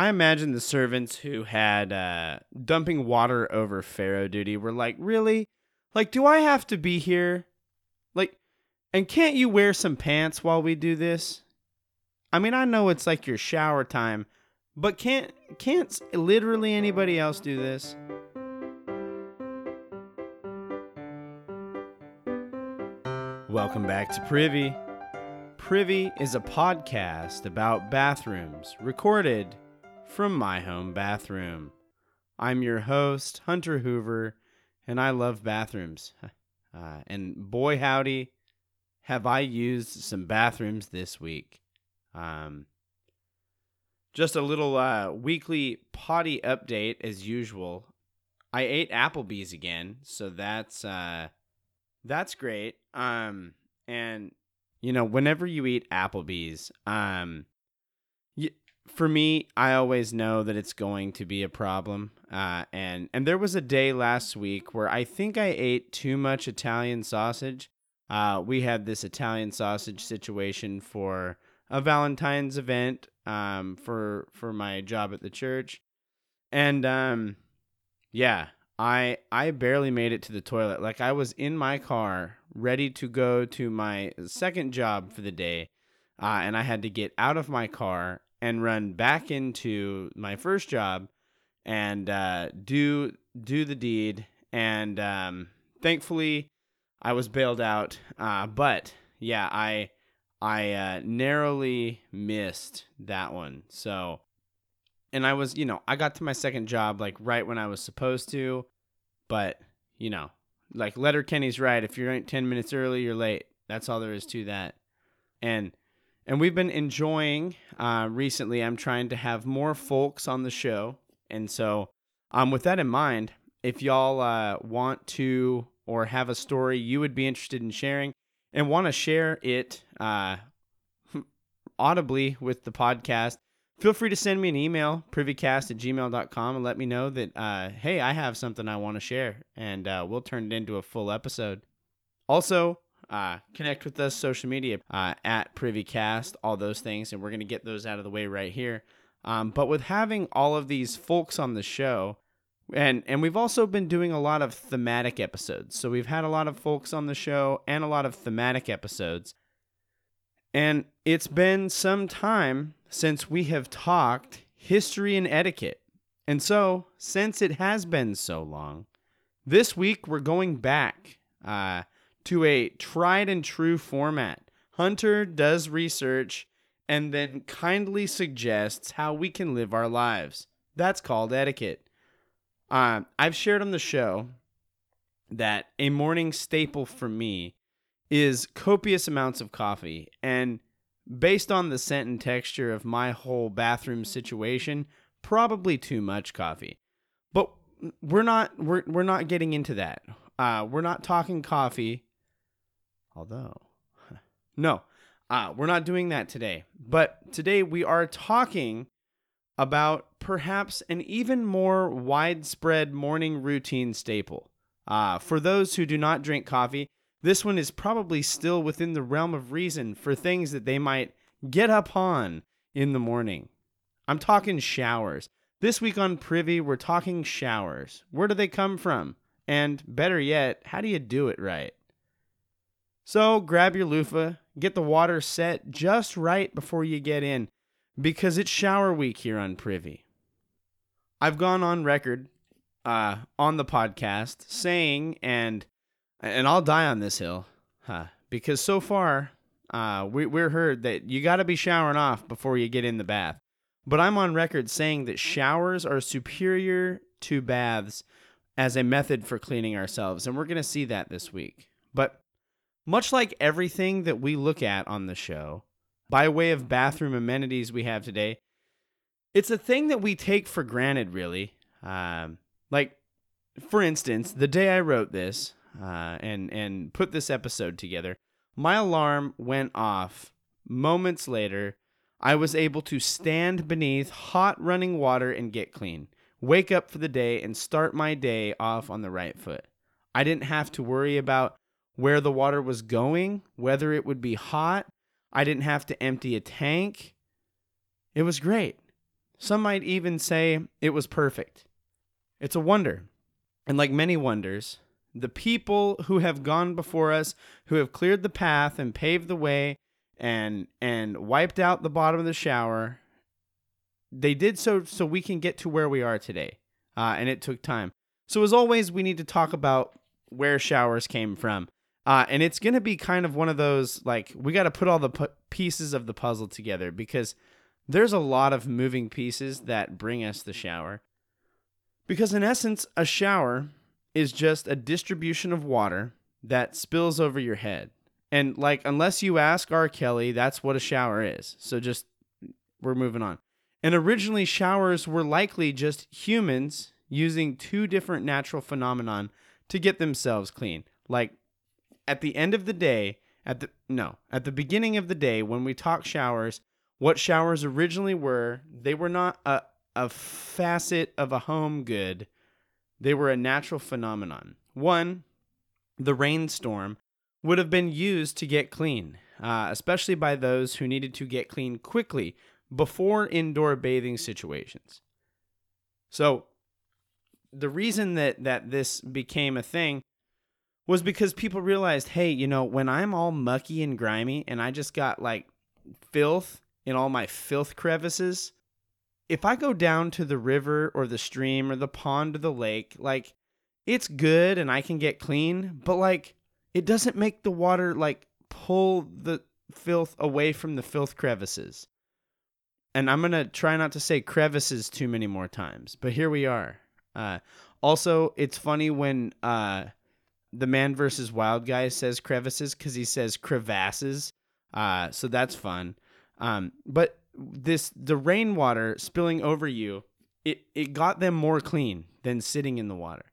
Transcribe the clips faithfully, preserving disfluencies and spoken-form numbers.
I imagine the servants who had uh, dumping water over Pharaoh duty were like, really? Like, do I have to be here? Like, and can't you wear some pants while we do this? I mean, I know it's like your shower time, but can't can't literally anybody else do this? Welcome back to Privy. Privy is a podcast about bathrooms, recorded from my home bathroom. I'm your host, Hunter Hoover, and I love bathrooms. Uh, and boy howdy, have I used some bathrooms this week. Um, just a little uh, weekly potty update as usual. I ate Applebee's again, so that's uh, that's great. Um, and you know, whenever you eat Applebee's, um, you, for me, I always know that it's going to be a problem. Uh, and and there was a day last week where I think I ate too much Italian sausage. Uh, we had this Italian sausage situation for a Valentine's event um, for for my job at the church, and um, yeah, I I barely made it to the toilet. Like, I was in my car ready to go to my second job for the day, uh, and I had to get out of my car and run back into my first job and uh, do do the deed. And um, thankfully, I was bailed out. Uh, but yeah, I. I uh, narrowly missed that one. So, and I was, you know, I got to my second job like right when I was supposed to, but you know, like Letterkenny's right. If you're ten minutes early, you're late. That's all there is to that. And and we've been enjoying uh, recently. I'm trying to have more folks on the show, and so um, with that in mind, if y'all uh, want to or have a story you would be interested in sharing, and want to share it uh, audibly with the podcast, feel free to send me an email, privycast at gmail dot com, and let me know that, uh, hey, I have something I want to share, and uh, we'll turn it into a full episode. Also, uh, connect with us social media, uh, at privycast, all those things, and we're going to get those out of the way right here. Um, but with having all of these folks on the show, And and we've also been doing a lot of thematic episodes. So we've had a lot of folks on the show and a lot of thematic episodes. And it's been some time since we have talked history and etiquette. And so, since it has been so long, this week we're going back uh, to a tried and true format. Hunter does research and then kindly suggests how we can live our lives. That's called etiquette. Uh, I've shared on the show that a morning staple for me is copious amounts of coffee. And based on the scent and texture of my whole bathroom situation, probably too much coffee. But we're not we're we're not getting into that. Uh, we're not talking coffee. Although, no, uh, we're not doing that today. But today we are talking about perhaps an even more widespread morning routine staple. Uh, for those who do not drink coffee, this one is probably still within the realm of reason for things that they might get up on in the morning. I'm talking showers. This week on Privy, we're talking showers. Where do they come from? And better yet, how do you do it right? So grab your loofah, get the water set just right before you get in, because it's shower week here on Privy. I've gone on record uh, on the podcast saying, and and I'll die on this hill, huh, because so far uh, we, we're heard that you got to be showering off before you get in the bath. But I'm on record saying that showers are superior to baths as a method for cleaning ourselves, and we're going to see that this week. But much like everything that we look at on the show, by way of bathroom amenities we have today, it's a thing that we take for granted, really. Um, like, for instance, the day I wrote this uh, and, and put this episode together, my alarm went off. Moments later, I was able to stand beneath hot running water and get clean, wake up for the day, and start my day off on the right foot. I didn't have to worry about where the water was going, whether it would be hot. I didn't have to empty a tank. It was great. Some might even say it was perfect. It's a wonder. And like many wonders, the people who have gone before us, who have cleared the path and paved the way and and wiped out the bottom of the shower, they did so so we can get to where we are today. Uh, and it took time. So as always, we need to talk about where showers came from. Uh, and it's going to be kind of one of those, like, we got to put all the pu- pieces of the puzzle together, because there's a lot of moving pieces that bring us the shower. Because in essence, a shower is just a distribution of water that spills over your head. And like, unless you ask R. Kelly, that's what a shower is. So just, we're moving on. And originally, showers were likely just humans using two different natural phenomenon to get themselves clean. Like, at the end of the day, at the no, at the beginning of the day, when we talk showers, what showers originally were, they were not a, a facet of a home good. They were a natural phenomenon. One, the rainstorm would have been used to get clean, uh, especially by those who needed to get clean quickly before indoor bathing situations. So the reason that, that this became a thing was because people realized, hey, you know, when I'm all mucky and grimy and I just got like filth in all my filth crevices, if I go down to the river or the stream or the pond or the lake, like, it's good and I can get clean, but like, it doesn't make the water like pull the filth away from the filth crevices. And I'm going to try not to say crevices too many more times, but here we are. Uh, also, it's funny when... Uh, The Man versus Wild guy says crevices because he says crevasses. Uh, so that's fun. Um, but this the rainwater spilling over you, it, it got them more clean than sitting in the water.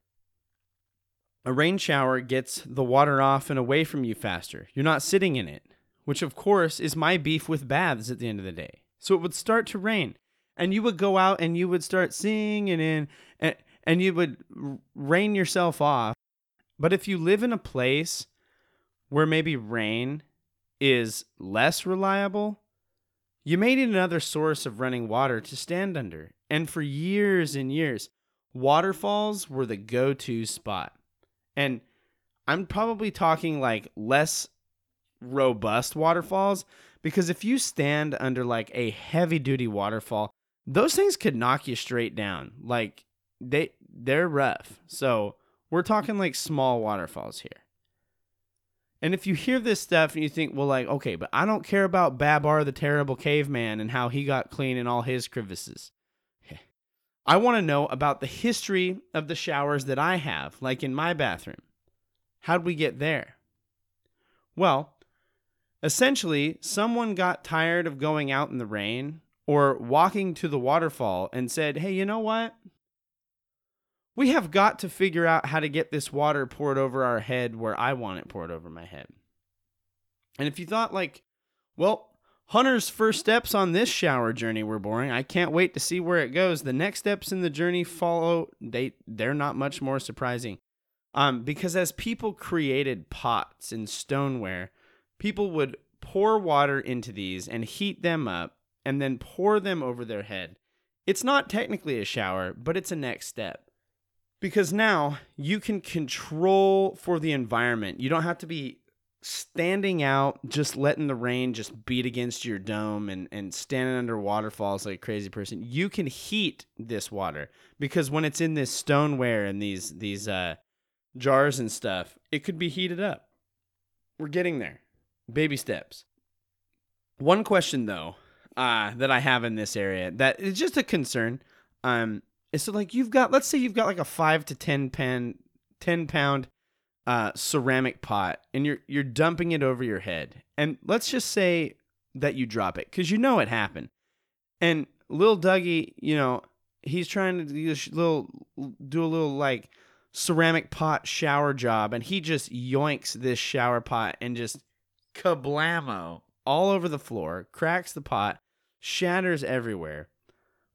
A rain shower gets the water off and away from you faster. You're not sitting in it, which of course is my beef with baths at the end of the day. So it would start to rain and you would go out and you would start singing and, and, and you would rain yourself off. But if you live in a place where maybe rain is less reliable, you may need another source of running water to stand under. And for years and years, waterfalls were the go-to spot. And I'm probably talking like less robust waterfalls, because if you stand under like a heavy-duty waterfall, those things could knock you straight down. Like they they're rough. So we're talking like small waterfalls here. And if you hear this stuff and you think, well, like, okay, but I don't care about Babar the Terrible Caveman and how he got clean in all his crevices. I want to know about the history of the showers that I have, like in my bathroom. How'd we get there? Well, essentially, someone got tired of going out in the rain or walking to the waterfall and said, hey, you know what? We have got to figure out how to get this water poured over our head where I want it poured over my head. And if you thought like, well, Hunter's first steps on this shower journey were boring, I can't wait to see where it goes. The next steps in the journey follow, they, they're not much more surprising. Um, because as people created pots and stoneware, people would pour water into these and heat them up and then pour them over their head. It's not technically a shower, but it's a next step. Because now you can control for the environment. You don't have to be standing out, just letting the rain just beat against your dome and, and standing under waterfalls like a crazy person. You can heat this water, because when it's in this stoneware and these, these uh, jars and stuff, it could be heated up. We're getting there. Baby steps. One question, though, uh, that I have in this area that is just a concern. Um... So like you've got, let's say you've got like a five to ten pen, ten pound uh, ceramic pot, and you're you're dumping it over your head. And let's just say that you drop it, because you know it happened. And Lil Dougie, you know, he's trying to do a little, do a little like ceramic pot shower job, and he just yoinks this shower pot and just kablamo all over the floor, cracks the pot, shatters everywhere.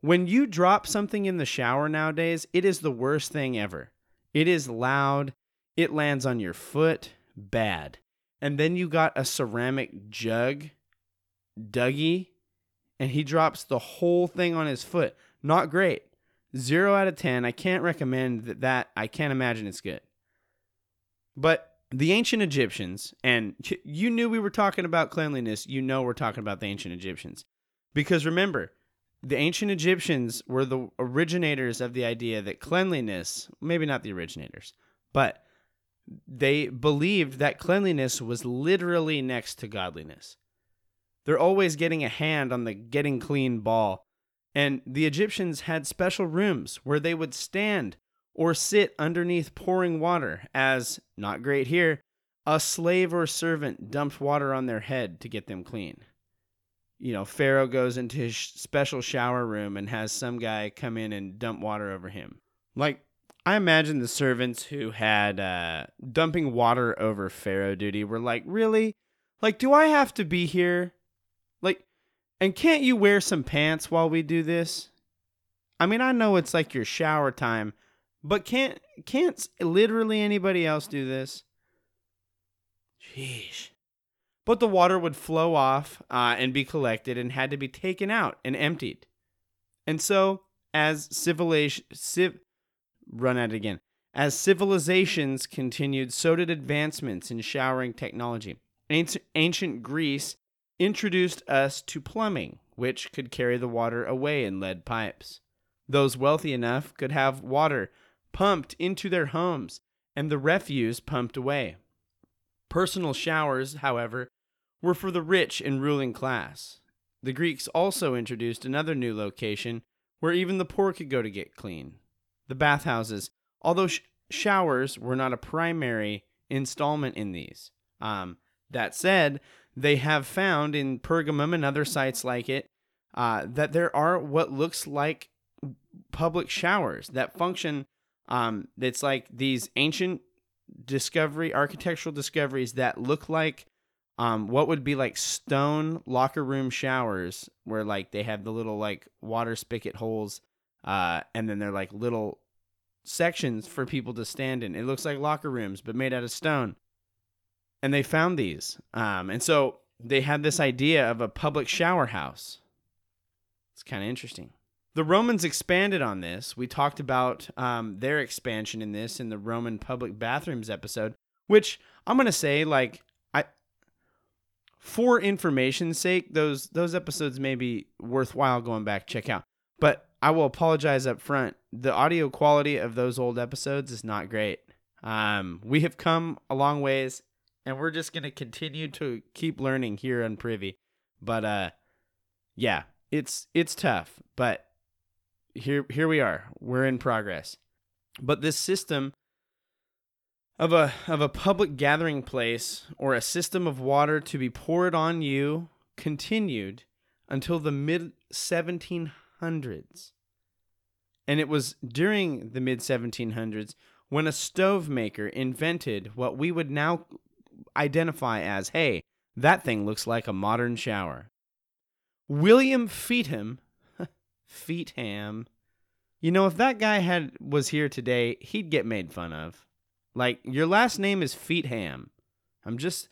When you drop something in the shower nowadays, it is the worst thing ever. It is loud. It lands on your foot. Bad. And then you got a ceramic jug, Dougie, and he drops the whole thing on his foot. Not great. Zero out of ten. I can't recommend that, that. I can't imagine it's good. But the ancient Egyptians, and you knew we were talking about cleanliness. You know we're talking about the ancient Egyptians. Because remember, the ancient Egyptians were the originators of the idea that cleanliness, maybe not the originators, but they believed that cleanliness was literally next to godliness. They're always getting a hand on the getting clean ball. And the Egyptians had special rooms where they would stand or sit underneath pouring water as, not great here, a slave or servant dumped water on their head to get them clean. You know, Pharaoh goes into his special shower room and has some guy come in and dump water over him. Like, I imagine the servants who had uh, dumping water over Pharaoh duty were like, really? Like, do I have to be here? Like, and can't you wear some pants while we do this? I mean, I know it's like your shower time, but can't can't literally anybody else do this? Jeez. But the water would flow off uh, and be collected and had to be taken out and emptied. And so, as civilization... Civ- Run at it again. As civilizations continued, so did advancements in showering technology. Ancient Greece introduced us to plumbing, which could carry the water away in lead pipes. Those wealthy enough could have water pumped into their homes and the refuse pumped away. Personal showers, however, were for the rich and ruling class. The Greeks also introduced another new location where even the poor could go to get clean. The bathhouses, although sh- showers were not a primary installment in these. Um, that said, they have found in Pergamum and other sites like it uh, that there are what looks like public showers that function. Um, it's like these ancient discovery, architectural discoveries that look like um, what would be like stone locker room showers where like they have the little like water spigot holes. Uh, and then they're like little sections for people to stand in. It looks like locker rooms, but made out of stone. And they found these. Um, and so they had this idea of a public shower house. It's kind of interesting. The Romans expanded on this. We talked about um, their expansion in this in the Roman public bathrooms episode, which I'm going to say, like, I, for information's sake, those, those episodes may be worthwhile going back, check out. But I will apologize up front. The audio quality of those old episodes is not great. Um, we have come a long ways, and we're just going to continue to keep learning here on Privy. But uh, yeah, it's it's tough. But here here we are. We're in progress. But this system of a of a public gathering place or a system of water to be poured on you continued until the mid seventeen hundreds. Hundreds. And it was during the mid seventeen hundreds when a stove maker invented what we would now identify as, hey, that thing looks like a modern shower. William Feetham, Feetham, you know, if that guy had was here today, he'd get made fun of. Like, your last name is Feetham. I'm just,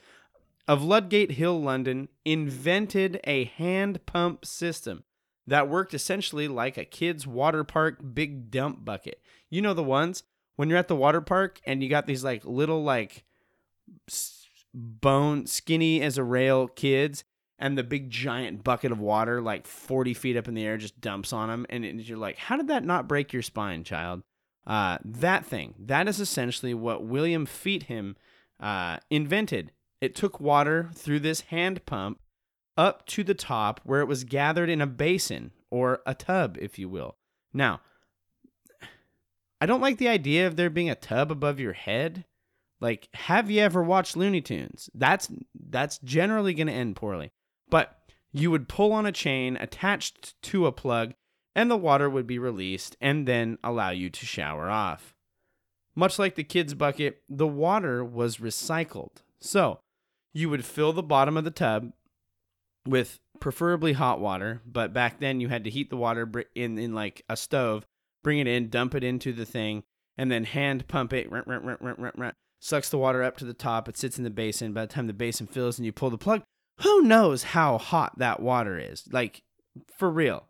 of Ludgate Hill, London, invented a hand pump system that worked essentially like a kid's water park big dump bucket. You know the ones when you're at the water park and you got these like little like bone skinny as a rail kids and the big giant bucket of water like forty feet up in the air just dumps on them and it, you're like, how did that not break your spine, child? Uh, that thing, that is essentially what William Feetham uh, invented. It took water through this hand pump up to the top where it was gathered in a basin or a tub, if you will. Now, I don't like the idea of there being a tub above your head. Like, have you ever watched Looney Tunes? That's that's generally going to end poorly. But you would pull on a chain attached to a plug, and the water would be released and then allow you to shower off. Much like the kids' bucket, the water was recycled. So you would fill the bottom of the tub with preferably hot water, but back then you had to heat the water in, in like a stove, bring it in, dump it into the thing, and then hand pump it, run, run, run, run, run, sucks the water up to the top, it sits in the basin, by the time the basin fills and you pull the plug, who knows how hot that water is? Like, For real.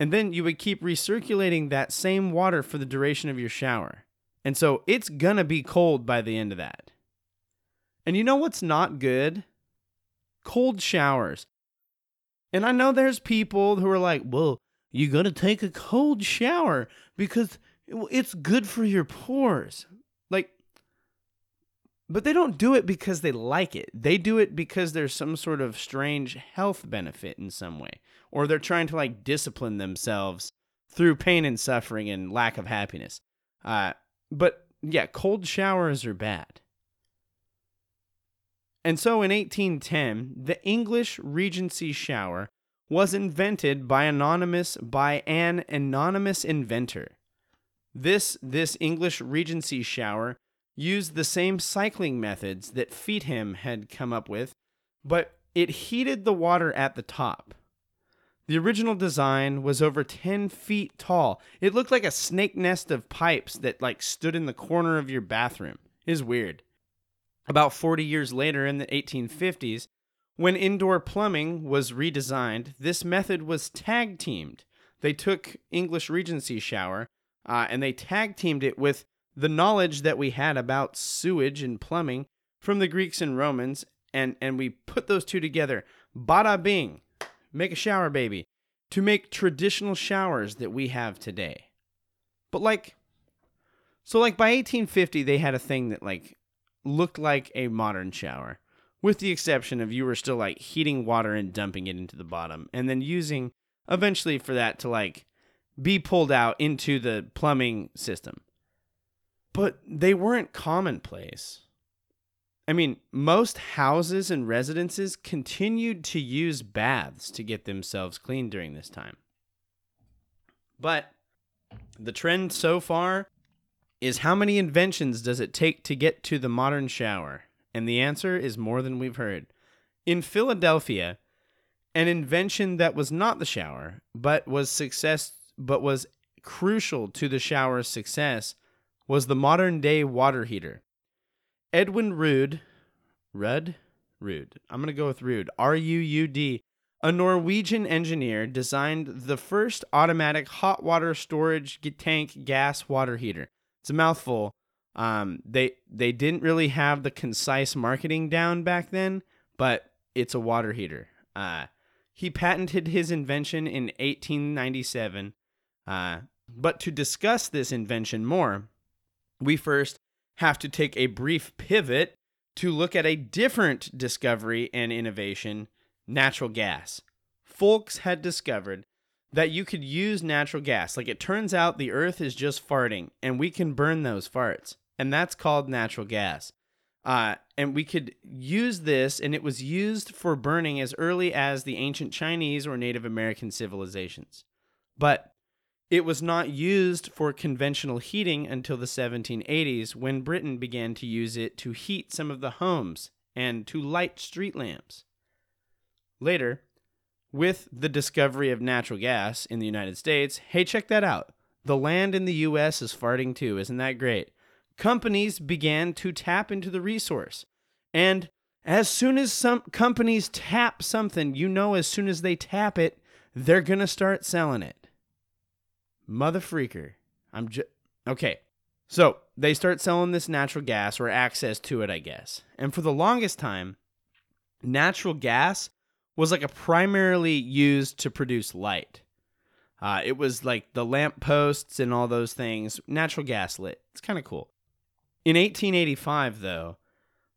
And then you would keep recirculating that same water for the duration of your shower. And so it's going to be cold by the end of that. And you know what's not good? Cold showers. And I know there's people who are like, well, you got to take a cold shower because it's good for your pores. Like, but they don't do it because they like it. They do it because there's some sort of strange health benefit in some way. Or they're trying to, like, discipline themselves through pain and suffering and lack of happiness. Uh, but, yeah, cold showers are bad. And so in eighteen ten, the English Regency shower was invented by anonymous by an anonymous inventor. This this English Regency shower used the same cycling methods that Feetham had come up with, but it heated the water at the top. The original design was over ten feet tall. It looked like a snake nest of pipes that like stood in the corner of your bathroom. It's weird. About forty years later in the eighteen fifties, when indoor plumbing was redesigned, this method was tag-teamed. They took English Regency shower, uh, and they tag-teamed it with the knowledge that we had about sewage and plumbing from the Greeks and Romans, and, and we put those two together. Bada bing, make a shower baby, to make traditional showers that we have today. But like, so like by eighteen fifty, they had a thing that like, looked like a modern shower, with the exception of you were still like heating water and dumping it into the bottom and then using eventually for that to like be pulled out into the plumbing system. But they weren't commonplace. I mean, most houses and residences continued to use baths to get themselves clean during this time. But the trend so far is how many inventions does it take to get to the modern shower? And the answer is more than we've heard. In Philadelphia, an invention that was not the shower, but was success, but was crucial to the shower's success, was the modern-day water heater. Edwin Ruud, Rudd? Ruud. I'm going to go with Ruud. R U U D. A Norwegian engineer designed the first automatic hot water storage tank gas water heater. It's a mouthful. Um, they they didn't really have the concise marketing down back then, but it's a water heater. Uh, he patented his invention in eighteen ninety-seven. Uh, but to discuss this invention more, we first have to take a brief pivot to look at a different discovery and innovation, natural gas. Folks had discovered that you could use natural gas. Like, it turns out the earth is just farting, and we can burn those farts. And that's called natural gas. Uh, and we could use this, and it was used for burning as early as the ancient Chinese or Native American civilizations. But it was not used for conventional heating until the seventeen eighties, when Britain began to use it to heat some of the homes and to light street lamps. Later, with the discovery of natural gas in the United States, hey, check that out. The land in the U S is farting too. Isn't that great? Companies began to tap into the resource. And as soon as some companies tap something, you know as soon as they tap it, they're going to start selling it. Motherfreaker. I'm just... Okay. So they start selling this natural gas or access to it, I guess. And for the longest time, natural gas was like a primarily used to produce light. Uh, it was like the lamp posts and all those things, natural gas lit. It's kind of cool. In eighteen eighty-five, though,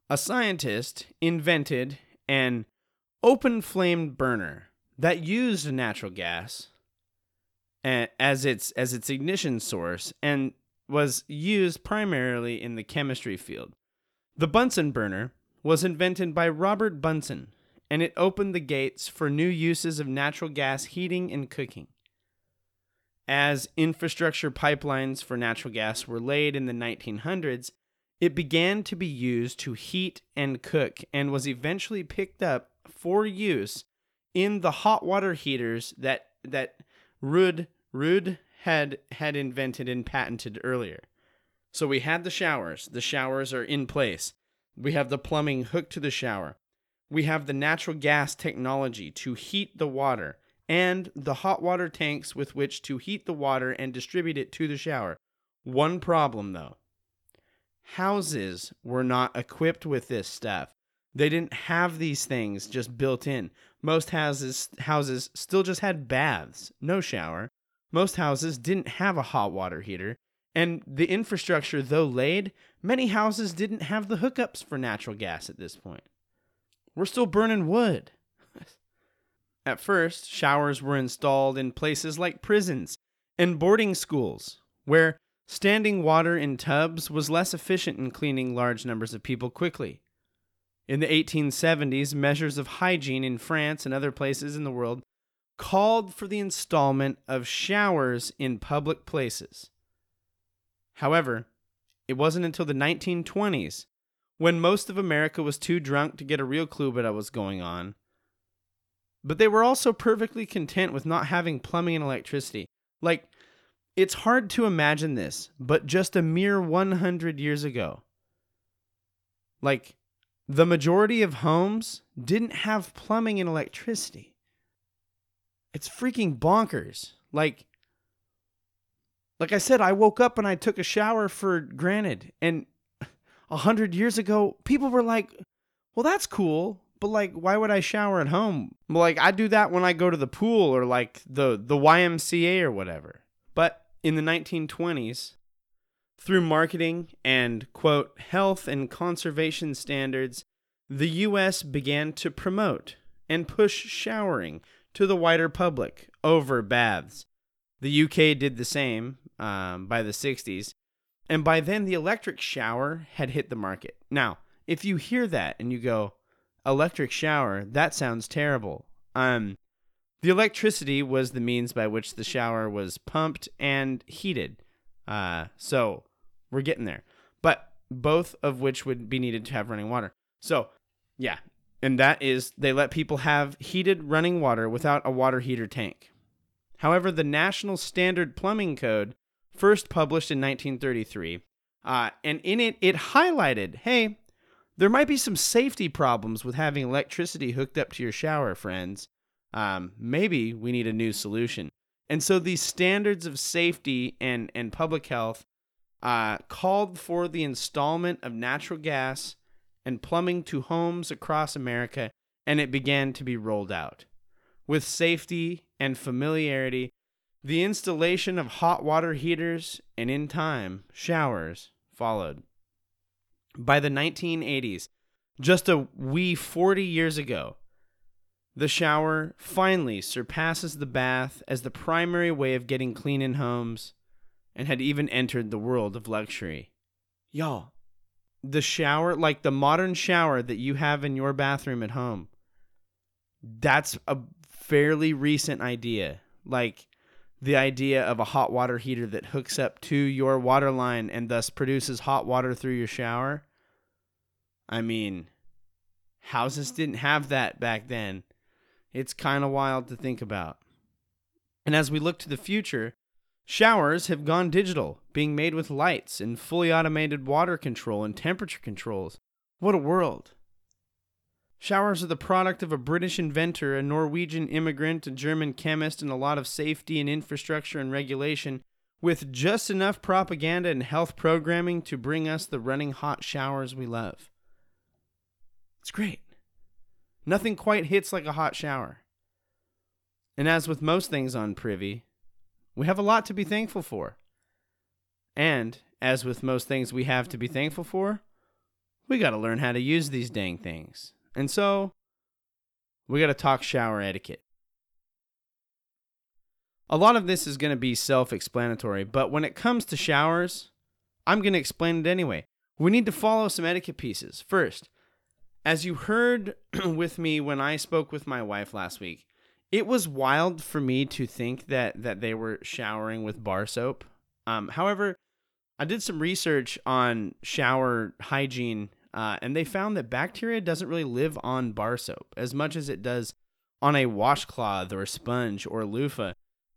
a scientist invented an open flame burner that used natural gas as its as its ignition source and was used primarily in the chemistry field. The Bunsen burner was invented by Robert Bunsen, and it opened the gates for new uses of natural gas heating and cooking. As infrastructure pipelines for natural gas were laid in the nineteen hundreds, it began to be used to heat and cook and was eventually picked up for use in the hot water heaters that that Ruud, Ruud had, had invented and patented earlier. So we had the showers. The showers are in place. We have the plumbing hooked to the shower. We have the natural gas technology to heat the water and the hot water tanks with which to heat the water and distribute it to the shower. One problem, though. Houses were not equipped with this stuff. They didn't have these things just built in. Most houses houses still just had baths, no shower. Most houses didn't have a hot water heater. And the infrastructure, though laid, many houses didn't have the hookups for natural gas at this point. We're still burning wood. At first, showers were installed in places like prisons and boarding schools, where standing water in tubs was less efficient in cleaning large numbers of people quickly. In the eighteen seventies, measures of hygiene in France and other places in the world called for the installation of showers in public places. However, it wasn't until the nineteen twenties, when most of America was too drunk to get a real clue about what was going on, but they were also perfectly content with not having plumbing and electricity. Like, it's hard to imagine this, but just a mere one hundred years ago. Like, the majority of homes didn't have plumbing and electricity. It's freaking bonkers. Like, like I said, I woke up and I took a shower for granted. And a hundred years ago, people were like, well, that's cool. But, like, why would I shower at home? Like, I do that when I go to the pool or, like, the, the Y M C A or whatever. But in the nineteen twenties, through marketing and, quote, health and conservation standards, the U S began to promote and push showering to the wider public over baths. The U K did the same um, by the sixties. And by then, the electric shower had hit the market. Now, if you hear that and you go, electric shower, that sounds terrible. Um, the electricity was the means by which the shower was pumped and heated. Uh, so we're getting there. But both of which would be needed to have running water. So, yeah. And that is, they let people have heated running water without a water heater tank. However, the National Standard Plumbing Code, first published in nineteen thirty-three, uh, and in it, it highlighted, hey, there might be some safety problems with having electricity hooked up to your shower, friends. Um, maybe we need a new solution. And so these standards of safety and, and public health uh, called for the installation of natural gas and plumbing to homes across America, and it began to be rolled out. With safety and familiarity, the installation of hot water heaters and, in time, showers followed. By the nineteen eighties, just a wee forty years ago, the shower finally surpasses the bath as the primary way of getting clean in homes and had even entered the world of luxury. Y'all, the shower, like the modern shower that you have in your bathroom at home, that's a fairly recent idea. Like the idea of a hot water heater that hooks up to your water line and thus produces hot water through your shower. I mean, houses didn't have that back then. It's kind of wild to think about. And as we look to the future, showers have gone digital, being made with lights and fully automated water control and temperature controls. What a world. Showers are the product of a British inventor, a Norwegian immigrant, a German chemist, and a lot of safety and infrastructure and regulation, with just enough propaganda and health programming to bring us the running hot showers we love. It's great. Nothing quite hits like a hot shower. And as with most things on Privy, we have a lot to be thankful for. And as with most things we have to be thankful for, we gotta learn how to use these dang things. And so, we got to talk shower etiquette. A lot of this is going to be self-explanatory, but when it comes to showers, I'm going to explain it anyway. We need to follow some etiquette pieces. First, as you heard with me when I spoke with my wife last week, it was wild for me to think that, that they were showering with bar soap. Um, however, I did some research on shower hygiene. Uh, and they found that bacteria doesn't really live on bar soap as much as it does on a washcloth or sponge or loofah.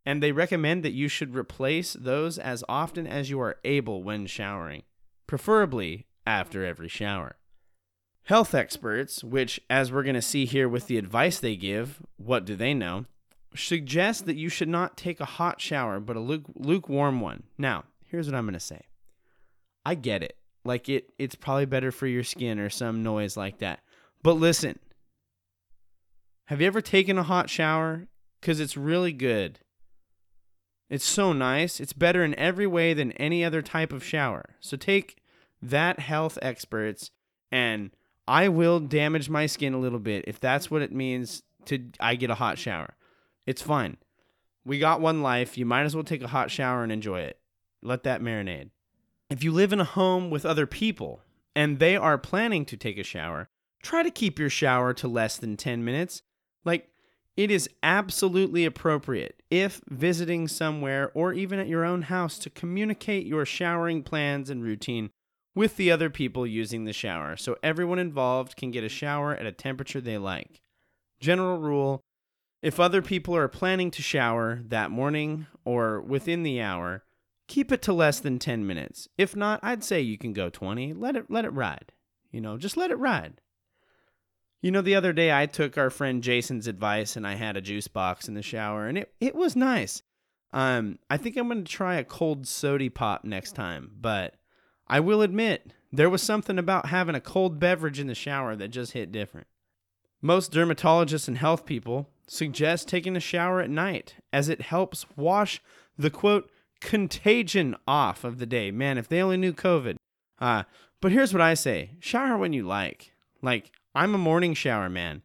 And they recommend that you should replace those as often as you are able when showering, preferably after every shower. Health experts, which as we're going to see here with the advice they give, what do they know, suggests that you should not take a hot shower, but a luke- lukewarm one. Now, here's what I'm going to say. I get it. Like, it, it's probably better for your skin or some noise like that. But listen, have you ever taken a hot shower? Because it's really good. It's so nice. It's better in every way than any other type of shower. So take that, health experts, and I will damage my skin a little bit if that's what it means to I get a hot shower. It's fine. We got one life. You might as well take a hot shower and enjoy it. Let that marinade. If you live in a home with other people and they are planning to take a shower, try to keep your shower to less than ten minutes. Like, it is absolutely appropriate, if visiting somewhere or even at your own house, to communicate your showering plans and routine with the other people using the shower so everyone involved can get a shower at a temperature they like. General rule, if other people are planning to shower that morning or within the hour, keep it to less than ten minutes. If not, I'd say you can go twenty. Let it let it ride. You know, just let it ride. You know, the other day I took our friend Jason's advice and I had a juice box in the shower, and it, it was nice. Um, I think I'm going to try a cold soda pop next time, but I will admit there was something about having a cold beverage in the shower that just hit different. Most dermatologists and health people suggest taking a shower at night, as it helps wash the, quote, contagion off of the day. Man, if they only knew COVID. Uh, but here's what I say. Shower when you like. Like, I'm a morning shower man.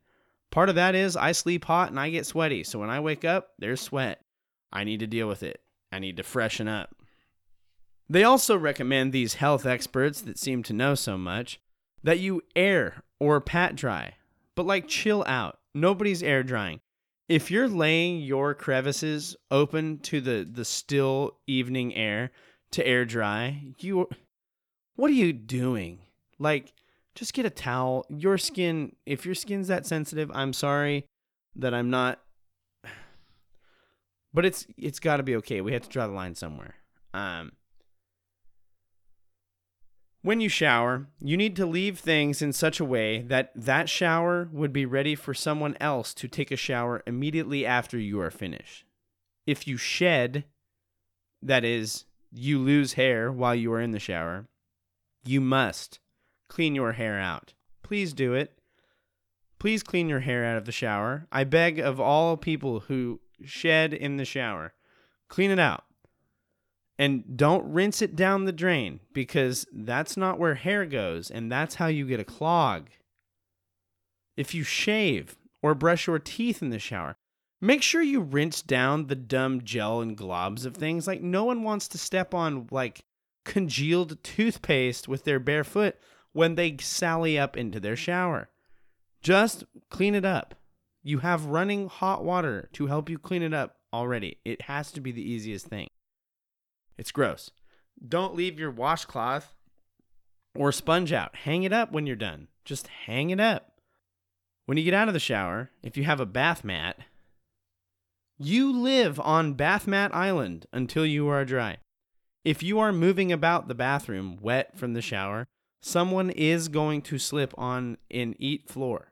Part of that is I sleep hot and I get sweaty. So when I wake up, there's sweat. I need to deal with it. I need to freshen up. They also recommend, these health experts that seem to know so much, that you air or pat dry. But like, chill out. Nobody's air drying. If you're laying your crevices open to the, the still evening air to air dry, you what are you doing? Like, just get a towel. Your skin, if your skin's that sensitive, I'm sorry that I'm not, but it's it's got to be okay. We have to draw the line somewhere. Um, when you shower, you need to leave things in such a way that that shower would be ready for someone else to take a shower immediately after you are finished. If you shed, that is, you lose hair while you are in the shower, you must clean your hair out. Please do it. Please clean your hair out of the shower. I beg of all people who shed in the shower, clean it out. And don't rinse it down the drain, because that's not where hair goes, and that's how you get a clog. If you shave or brush your teeth in the shower, make sure you rinse down the dumb gel and globs of things. Like, no one wants to step on, like, congealed toothpaste with their bare foot when they sally up into their shower. Just clean it up. You have running hot water to help you clean it up already. It has to be the easiest thing. It's gross. Don't leave your washcloth or sponge out. Hang it up when you're done. Just hang it up. When you get out of the shower, if you have a bath mat, you live on Bath Mat Island until you are dry. If you are moving about the bathroom wet from the shower, someone is going to slip on an eat floor.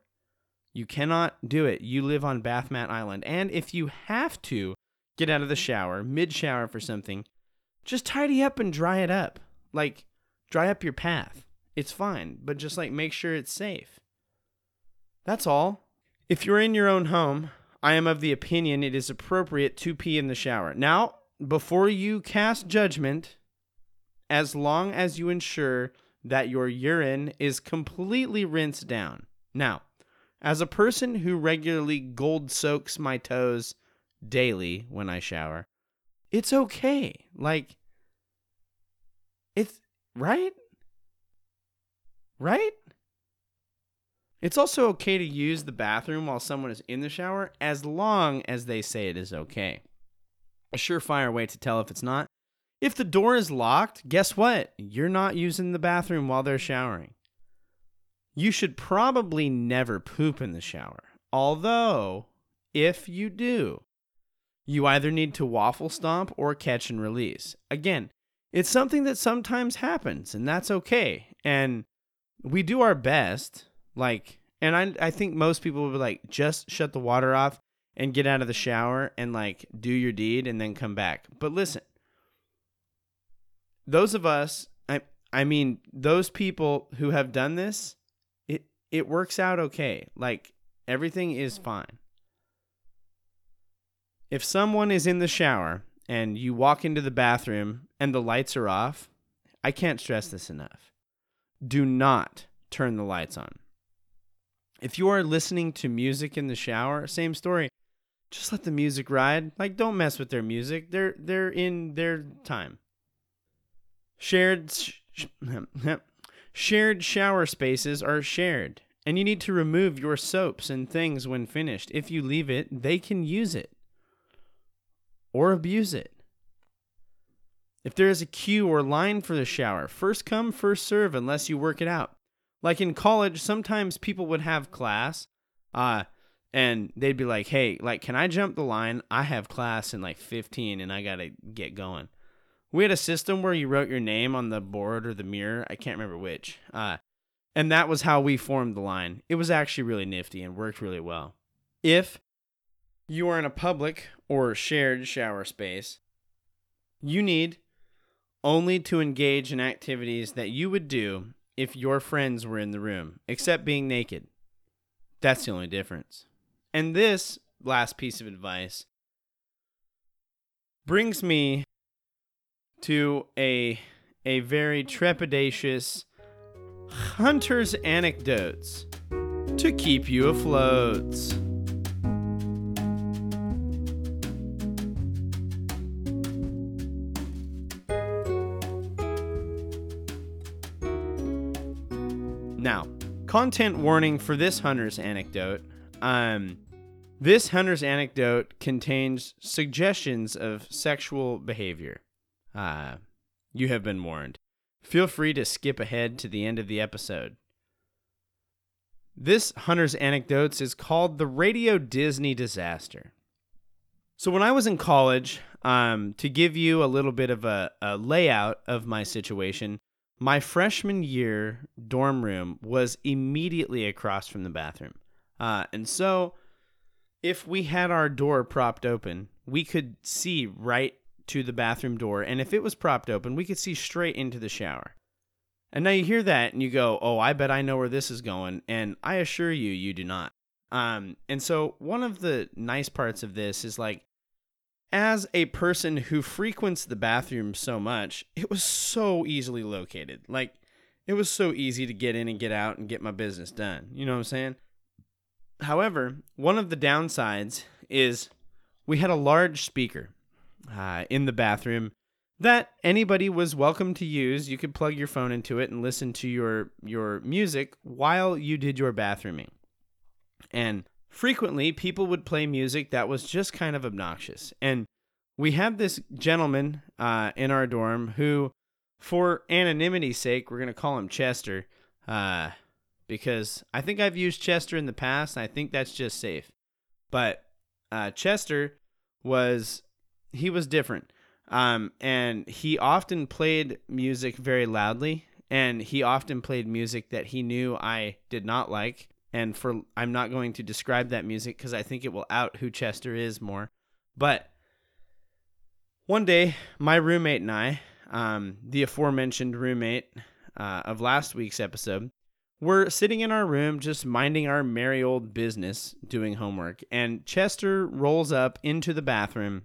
You cannot do it. You live on Bath Mat Island. And if you have to get out of the shower, mid-shower for something, just tidy up and dry it up. Like, dry up your path. It's fine, but just, like, make sure it's safe. That's all. If you're in your own home, I am of the opinion it is appropriate to pee in the shower. Now, before you cast judgment, as long as you ensure that your urine is completely rinsed down. Now, as a person who regularly gold soaks my toes daily when I shower, it's okay. Like, it's right? Right? It's also okay to use the bathroom while someone is in the shower, as long as they say it is okay. A surefire way to tell if it's not. If the door is locked, guess what? You're not using the bathroom while they're showering. You should probably never poop in the shower. Although, if you do, you either need to waffle stomp or catch and release. Again, it's something that sometimes happens, and that's okay. And we do our best. Like, and I I think most people would be like, just shut the water off and get out of the shower and like do your deed and then come back. But listen, those of us, I I mean, those people who have done this, it it works out okay. Like everything is fine. If someone is in the shower and you walk into the bathroom and the lights are off, I can't stress this enough. Do not turn the lights on. If you are listening to music in the shower, same story. Just let the music ride. Like, don't mess with their music. They're they're in their time. Shared sh- shared shower spaces are shared, and you need to remove your soaps and things when finished. If you leave it, they can use it or abuse it. If there is a queue or line for the shower, first come, first serve, unless you work it out. Like in college, sometimes people would have class, uh, and they'd be like, hey, like, can I jump the line? I have class in like fifteen and I gotta get going. We had a system where you wrote your name on the board or the mirror. I can't remember which. Uh, and that was how we formed the line. It was actually really nifty and worked really well. If you are in a public or shared shower space, you need only to engage in activities that you would do if your friends were in the room, except being naked. That's the only difference. And this last piece of advice brings me to a a very trepidatious hunter's anecdotes to keep you afloat. Now, content warning for this hunter's anecdote. Um, this hunter's anecdote contains suggestions of sexual behavior. Uh, you have been warned. Feel free to skip ahead to the end of the episode. This hunter's anecdotes is called the Radio Disney Disaster. So when I was in college, um, to give you a little bit of a, a layout of my situation, my freshman year dorm room was immediately across from the bathroom. Uh, and so if we had our door propped open, we could see right to the bathroom door. And if it was propped open, we could see straight into the shower. And now you hear that and you go, oh, I bet I know where this is going. And I assure you, you do not. Um, and so one of the nice parts of this is like, as a person who frequents the bathroom so much, it was so easily located. Like, it was so easy to get in and get out and get my business done. You know what I'm saying? However, one of the downsides is we had a large speaker uh, in the bathroom that anybody was welcome to use. You could plug your phone into it and listen to your, your music while you did your bathrooming. And frequently, people would play music that was just kind of obnoxious. And we had this gentleman uh, in our dorm who, for anonymity's sake, we're going to call him Chester, uh, because I think I've used Chester in the past, and I think that's just safe. But uh, Chester was, he was different. Um, and he often played music very loudly, and he often played music that he knew I did not like. And for I'm not going to describe that music because I think it will out who Chester is more. But one day, my roommate and I, um, the aforementioned roommate uh, of last week's episode, were sitting in our room just minding our merry old business doing homework. And Chester rolls up into the bathroom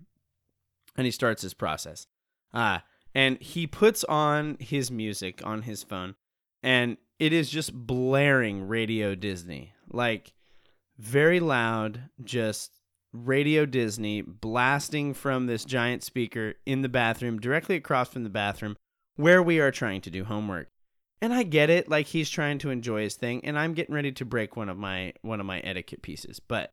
and he starts his process. Uh, and he puts on his music on his phone and it is just blaring Radio Disney, like very loud, just Radio Disney blasting from this giant speaker in the bathroom, directly across from the bathroom where we are trying to do homework. And I get it, like he's trying to enjoy his thing, and I'm getting ready to break one of my one of my etiquette pieces. But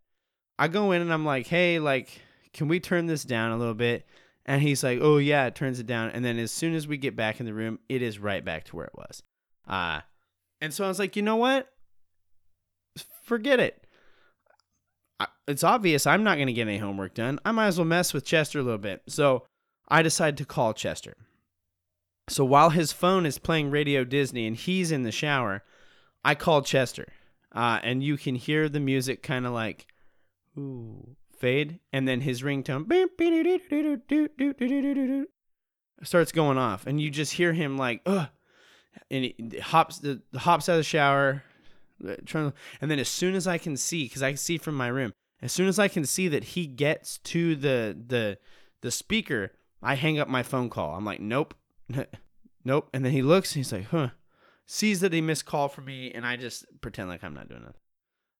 I go in and I'm like, hey, like, can we turn this down a little bit? And he's like, oh yeah, it turns it down. And then as soon as we get back in the room, it is right back to where it was. Ah. Uh, And so I was like, you know what? Forget it. It's obvious I'm not going to get any homework done. I might as well mess with Chester a little bit. So I decide to call Chester. So while his phone is playing Radio Disney and he's in the shower, I call Chester. Uh, and you can hear the music kind of like, ooh, fade, and then his ringtone starts going off, and you just hear him like, ugh, and he hops the hops out of the shower, trying to, and then as soon as I can see, because I can see from my room, as soon as I can see that he gets to the the the speaker, I hang up my phone call. I'm like, nope, nope, and then he looks, and he's like, huh, sees that he missed call from me, and I just pretend like I'm not doing nothing.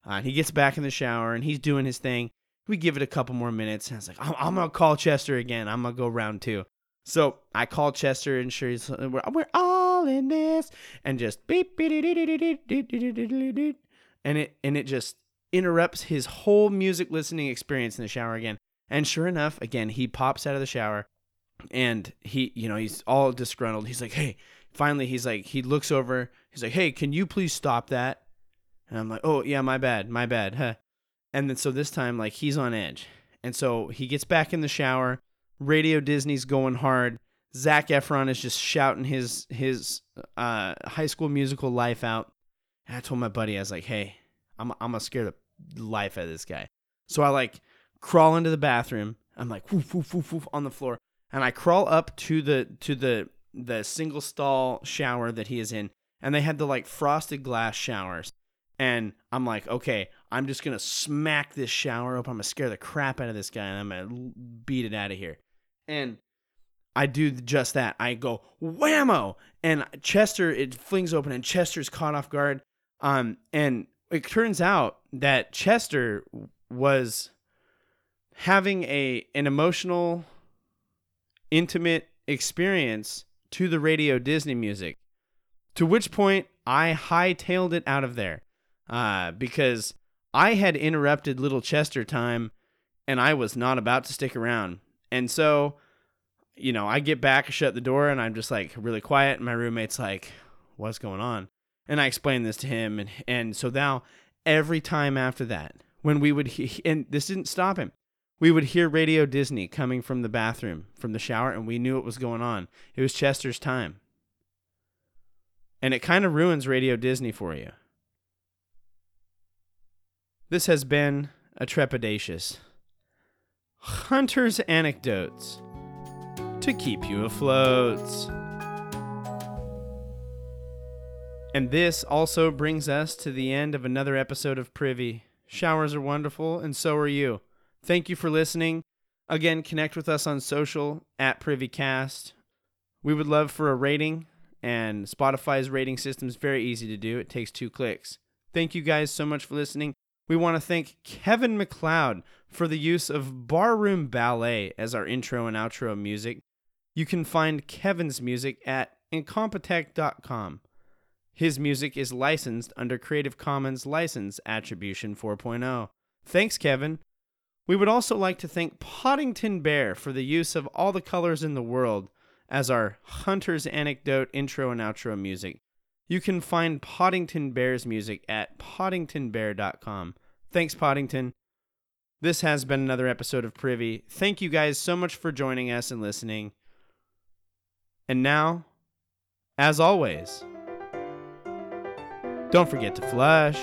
Uh, he gets back in the shower, and he's doing his thing. We give it a couple more minutes, and I was like, I'm, I'm going to call Chester again. I'm going to go round two. So I call Chester, and sure, he's, we're, we're all in this, and just beep, beep, and it, and it just interrupts his whole music listening experience in the shower again. And sure enough, again, he pops out of the shower, and he, you know, he's all disgruntled. He's like, hey, finally, he's like, he looks over, he's like, hey, can you please stop that? And I'm like, oh, yeah, my bad, my bad. Huh. And then so this time, like, he's on edge. And so he gets back in the shower. Radio Disney's going hard. Zach Efron is just shouting his his uh, High School Musical life out. And I told my buddy, I was like, hey, I'm I'm going to scare the life out of this guy. So I, like, crawl into the bathroom. I'm like, woof, woof, woof, woof, on the floor. And I crawl up to the to the the single stall shower that he is in. And they had the, like, frosted glass showers. And I'm like, okay, I'm just going to smack this shower up. I'm going to scare the crap out of this guy, and I'm going to beat it out of here. And I do just that. I go, whammo! And Chester, it flings open, and Chester's caught off guard. Um, and it turns out that Chester was having a an emotional, intimate experience to the Radio Disney music, to which point I hightailed it out of there. Uh, because I had interrupted little Chester time, and I was not about to stick around. And so, you know, I get back, shut the door, and I'm just like really quiet. And my roommate's like, what's going on? And I explained this to him. And, and so now every time after that, when we would, he- and this didn't stop him, we would hear Radio Disney coming from the bathroom, from the shower. And we knew what was going on. It was Chester's time. And it kind of ruins Radio Disney for you. This has been a trepidatious Hunter's Anecdotes to keep you afloat. And this also brings us to the end of another episode of Privy. Showers are wonderful, and so are you. Thank you for listening. Again, connect with us on social at PrivyCast. We would love for a rating, and Spotify's rating system is very easy to do. It takes two clicks. Thank you guys so much for listening. We want to thank Kevin McLeod for the use of Barroom Ballet as our intro and outro music. You can find Kevin's music at Incompetech dot com. His music is licensed under Creative Commons License Attribution four point oh. Thanks, Kevin. We would also like to thank Poddington Bear for the use of All the Colors in the World as our Hunter's Anecdote intro and outro music. You can find Poddington Bear's music at poddington bear dot com. Thanks, Poddington. This has been another episode of Privy. Thank you guys so much for joining us and listening. And now, as always, don't forget to flush.